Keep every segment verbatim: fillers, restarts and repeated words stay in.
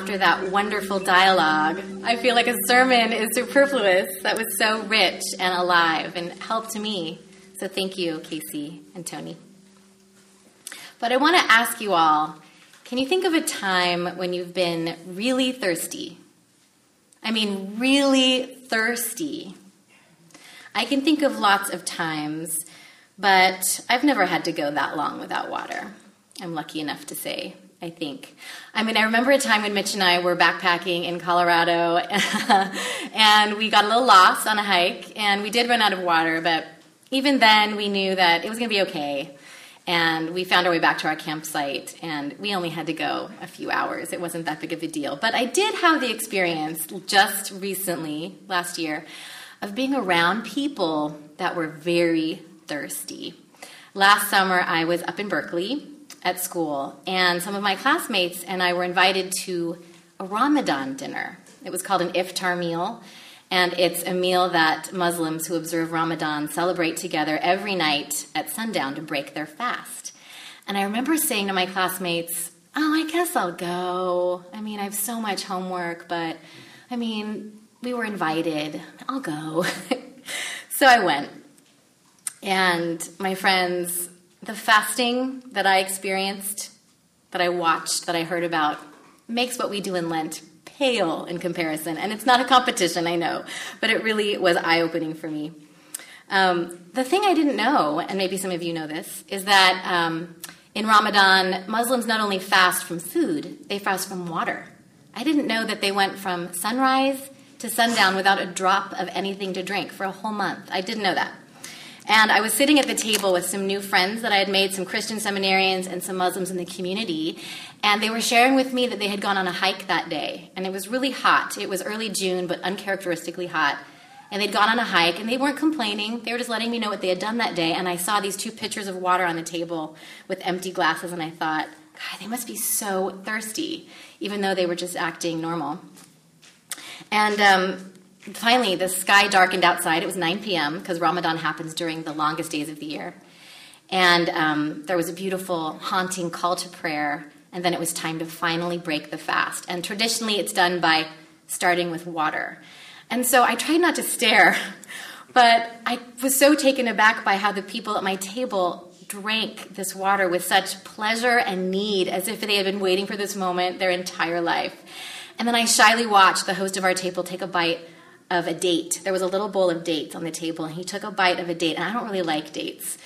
after that wonderful dialogue, I feel like a sermon is superfluous. That was so rich and alive and helped me. So thank you, Casey and Tony. But I want to ask you all, can you think of a time when you've been really thirsty? I mean, really thirsty. I can think of lots of times, but I've never had to go that long without water. I'm lucky enough to say, I think. I mean, I remember a time when Mitch and I were backpacking in Colorado, and we got a little lost on a hike, and we did run out of water, but even then we knew that it was going to be okay. And we found our way back to our campsite, and we only had to go a few hours. It wasn't that big of a deal. But I did have the experience just recently, last year, of being around people that were very thirsty. Last summer, I was up in Berkeley at school, and some of my classmates and I were invited to a Ramadan dinner. It was called an iftar meal, and it's a meal that Muslims who observe Ramadan celebrate together every night at sundown to break their fast. And I remember saying to my classmates, oh, I guess I'll go. I mean, I have so much homework, but I mean, we were invited. I'll go. So I went. And my friends, the fasting that I experienced, that I watched, that I heard about, makes what we do in Lent pale in comparison. And it's not a competition, I know, but it really was eye-opening for me. Um, the thing I didn't know, and maybe some of you know this, is that um, in Ramadan, Muslims not only fast from food, they fast from water. I didn't know that they went from sunrise to sundown without a drop of anything to drink for a whole month. I didn't know that. And I was sitting at the table with some new friends that I had made, some Christian seminarians and some Muslims in the community, and they were sharing with me that they had gone on a hike that day, and it was really hot. It was early June, but uncharacteristically hot, and they'd gone on a hike, and they weren't complaining. They were just letting me know what they had done that day, and I saw these two pitchers of water on the table with empty glasses, and I thought, God, they must be so thirsty, even though they were just acting normal. And um, finally, the sky darkened outside. It was nine p.m. because Ramadan happens during the longest days of the year. And um, there was a beautiful, haunting call to prayer. And then it was time to finally break the fast. And traditionally, it's done by starting with water. And so I tried not to stare, but I was so taken aback by how the people at my table drank this water with such pleasure and need, as if they had been waiting for this moment their entire life. And then I shyly watched the host of our table take a bite of a date. There was a little bowl of dates on the table, and he took a bite of a date, and I don't really like dates.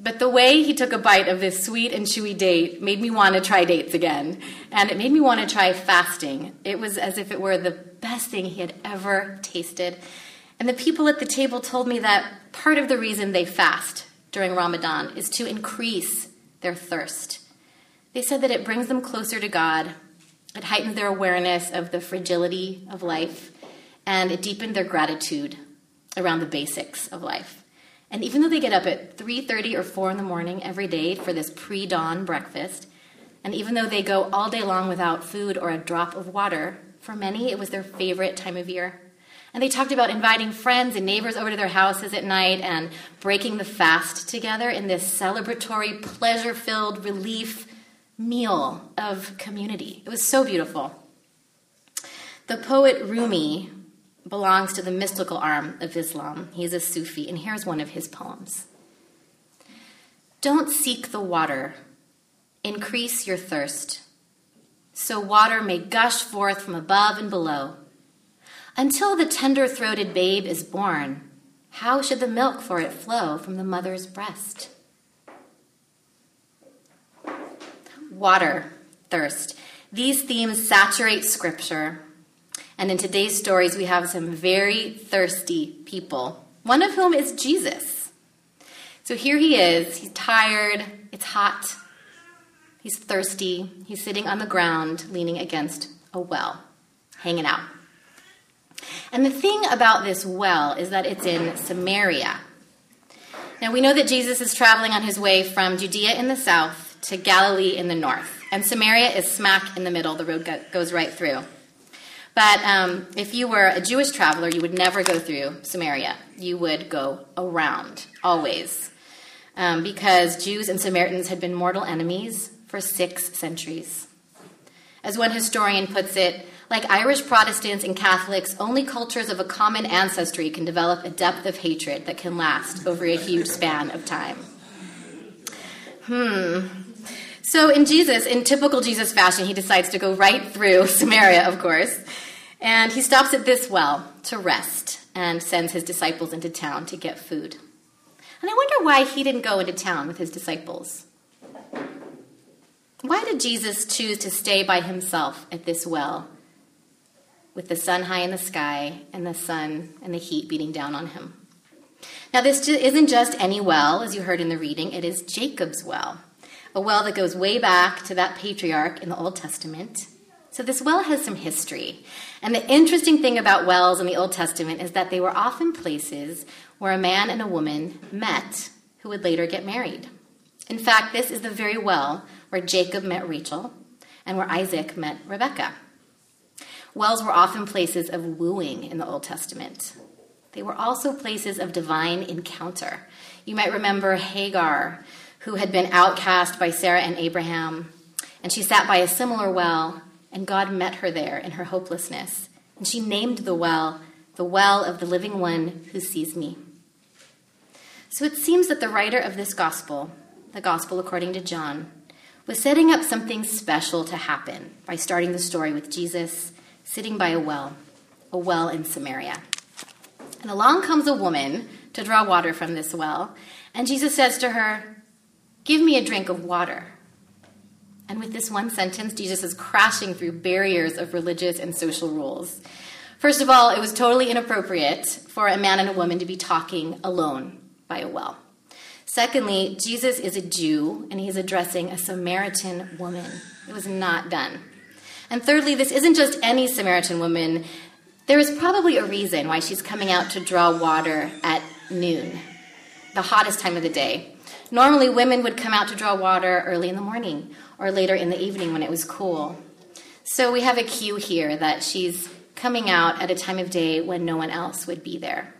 But the way he took a bite of this sweet and chewy date made me want to try dates again, and it made me want to try fasting. It was as if it were the best thing he had ever tasted. And the people at the table told me that part of the reason they fast during Ramadan is to increase their thirst. They said that it brings them closer to God, it heightened their awareness of the fragility of life, and it deepened their gratitude around the basics of life. And even though they get up at three thirty or four in the morning every day for this pre-dawn breakfast, and even though they go all day long without food or a drop of water, for many it was their favorite time of year. And they talked about inviting friends and neighbors over to their houses at night and breaking the fast together in this celebratory, pleasure-filled relief meal of community. It was so beautiful. The poet Rumi belongs to the mystical arm of Islam. He's a Sufi, and here's one of his poems. Don't seek the water, increase your thirst, so water may gush forth from above and below. Until the tender-throated babe is born, how should the milk for it flow from the mother's breast? Water, thirst. These themes saturate scripture. And in today's stories, we have some very thirsty people, one of whom is Jesus. So here he is. He's tired. It's hot. He's thirsty. He's sitting on the ground, leaning against a well, hanging out. And the thing about this well is that it's in Samaria. Now, we know that Jesus is traveling on his way from Judea in the south to Galilee in the north. And Samaria is smack in the middle. The road goes right through. But um, if you were a Jewish traveler, you would never go through Samaria. You would go around, always, um, because Jews and Samaritans had been mortal enemies for six centuries. As one historian puts it, like Irish Protestants and Catholics, only cultures of a common ancestry can develop a depth of hatred that can last over a huge span of time. Hmm. So in Jesus, in typical Jesus fashion, he decides to go right through Samaria, of course, and he stops at this well to rest and sends his disciples into town to get food. And I wonder why he didn't go into town with his disciples. Why did Jesus choose to stay by himself at this well with the sun high in the sky and the sun and the heat beating down on him? Now, this isn't just any well, as you heard in the reading. It is Jacob's well, a well that goes way back to that patriarch in the Old Testament. So this well has some history. And the interesting thing about wells in the Old Testament is that they were often places where a man and a woman met who would later get married. In fact, this is the very well where Jacob met Rachel and where Isaac met Rebekah. Wells were often places of wooing in the Old Testament. They were also places of divine encounter. You might remember Hagar, who had been outcast by Sarah and Abraham, and she sat by a similar well, and God met her there in her hopelessness. And she named the well, the well of the living one who sees me. So it seems that the writer of this gospel, the gospel according to John, was setting up something special to happen by starting the story with Jesus sitting by a well, a well in Samaria. And along comes a woman to draw water from this well, and Jesus says to her, "Give me a drink of water." And with this one sentence, Jesus is crashing through barriers of religious and social rules. First of all, it was totally inappropriate for a man and a woman to be talking alone by a well. Secondly, Jesus is a Jew, and he's addressing a Samaritan woman. It was not done. And thirdly, this isn't just any Samaritan woman. There is probably a reason why she's coming out to draw water at noon, the hottest time of the day. Normally, women would come out to draw water early in the morning or later in the evening when it was cool. So we have a cue here that she's coming out at a time of day when no one else would be there.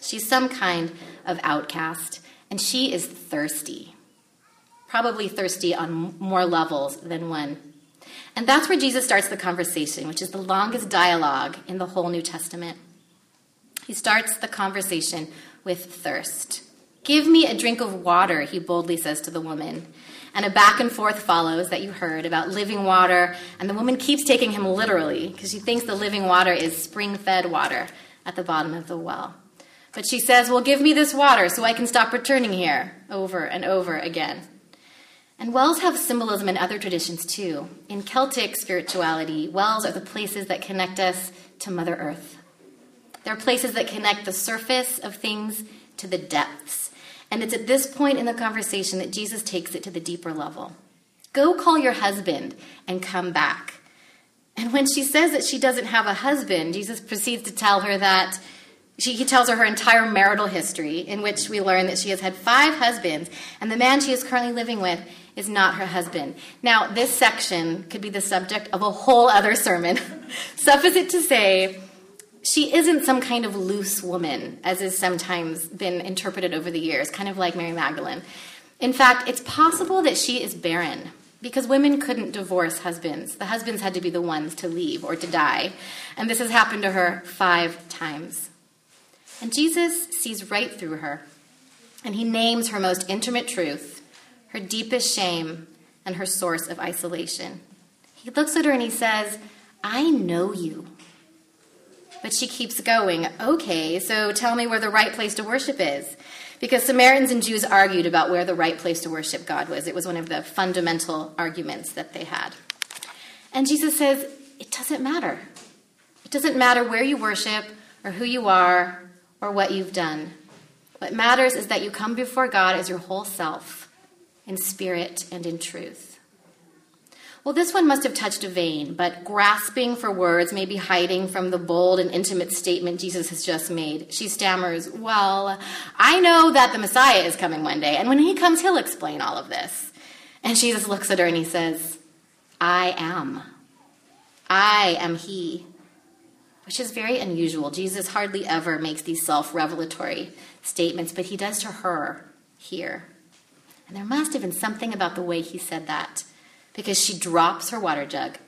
She's some kind of outcast, and she is thirsty, probably thirsty on more levels than one. And that's where Jesus starts the conversation, which is the longest dialogue in the whole New Testament. He starts the conversation with thirst. "Give me a drink of water," he boldly says to the woman. And a back and forth follows that you heard about living water, and the woman keeps taking him literally because she thinks the living water is spring-fed water at the bottom of the well. But she says, "Well, give me this water so I can stop returning here," over and over again. And wells have symbolism in other traditions, too. In Celtic spirituality, wells are the places that connect us to Mother Earth. They're places that connect the surface of things to the depths. And it's at this point in the conversation that Jesus takes it to the deeper level. "Go call your husband and come back." And when she says that she doesn't have a husband, Jesus proceeds to tell her that She, he tells her her entire marital history, in which we learn that she has had five husbands, and the man she is currently living with is not her husband. Now, this section could be the subject of a whole other sermon. Suffice it to say, she isn't some kind of loose woman, as is sometimes been interpreted over the years, kind of like Mary Magdalene. In fact, it's possible that she is barren, because women couldn't divorce husbands. The husbands had to be the ones to leave or to die, and this has happened to her five times. And Jesus sees right through her, and he names her most intimate truth, her deepest shame, and her source of isolation. He looks at her and he says, "I know you." But she keeps going, "Okay, so tell me where the right place to worship is." Because Samaritans and Jews argued about where the right place to worship God was. It was one of the fundamental arguments that they had. And Jesus says, it doesn't matter. It doesn't matter where you worship or who you are, or what you've done. What matters is that you come before God as your whole self, in spirit and in truth. Well, this one must have touched a vein, but grasping for words, maybe hiding from the bold and intimate statement Jesus has just made, she stammers, "Well, I know that the Messiah is coming one day, and when he comes, he'll explain all of this." And Jesus looks at her and he says, "I am. I am he." Which is very unusual. Jesus hardly ever makes these self-revelatory statements, but he does to her here. And there must have been something about the way he said that, because she drops her water jug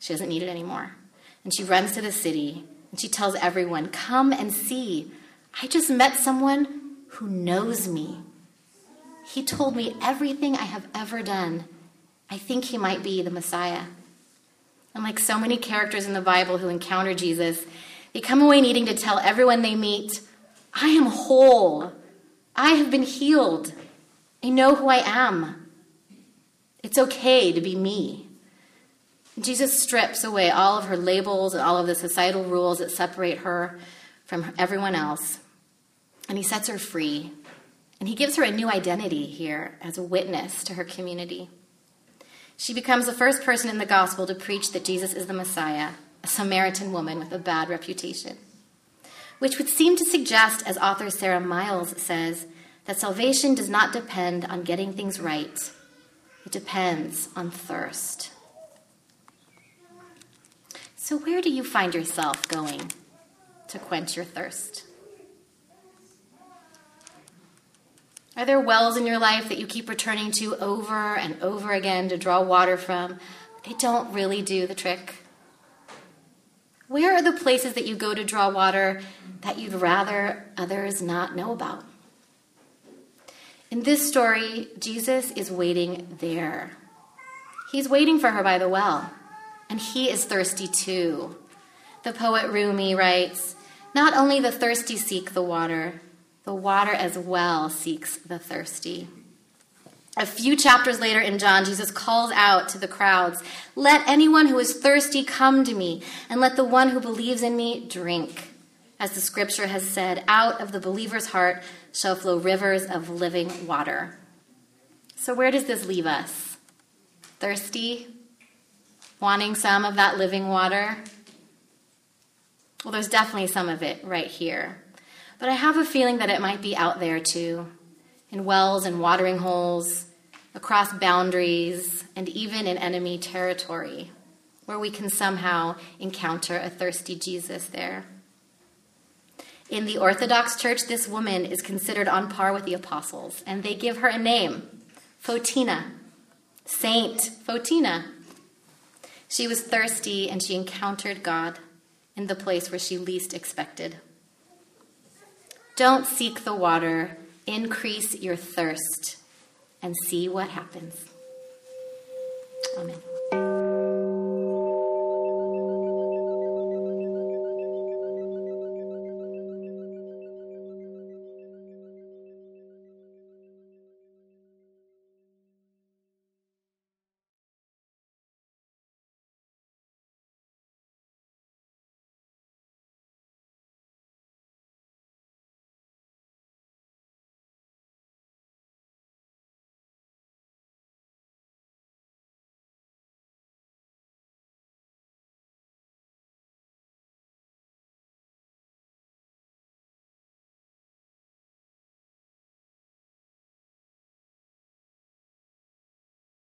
She doesn't need it anymore. And she runs to the city and she tells everyone, come and see. I just met someone who knows me. He told me everything I have ever done. I think he might be the Messiah. And like so many characters in the Bible who encounter Jesus, they come away needing to tell everyone they meet, I am whole. I have been healed. I know who I am. It's okay to be me. Jesus strips away all of her labels and all of the societal rules that separate her from everyone else. And he sets her free. And he gives her a new identity here as a witness to her community. She becomes the first person in the gospel to preach that Jesus is the Messiah, a Samaritan woman with a bad reputation, which would seem to suggest, as author Sarah Miles says, that salvation does not depend on getting things right. It depends on thirst. So where do you find yourself going to quench your thirst? Are there wells in your life that you keep returning to over and over again to draw water from? They don't really do the trick. Where are the places that you go to draw water that you'd rather others not know about? In this story, Jesus is waiting there. He's waiting for her by the well, and he is thirsty too. The poet Rumi writes, not only the thirsty seek the water, the water as well seeks the thirsty. A few chapters later in John, Jesus calls out to the crowds, let anyone who is thirsty come to me, and let the one who believes in me drink. As the scripture has said, out of the believer's heart shall flow rivers of living water. So where does this leave us? Thirsty? Wanting some of that living water? Well, there's definitely some of it right here. But I have a feeling that it might be out there too, in wells and watering holes, across boundaries, and even in enemy territory, where we can somehow encounter a thirsty Jesus there. In the Orthodox Church, this woman is considered on par with the apostles, and they give her a name, Fotina, Saint Fotina. She was thirsty, and she encountered God in the place where she least expected. Don't seek the water, increase your thirst, and see what happens. Amen.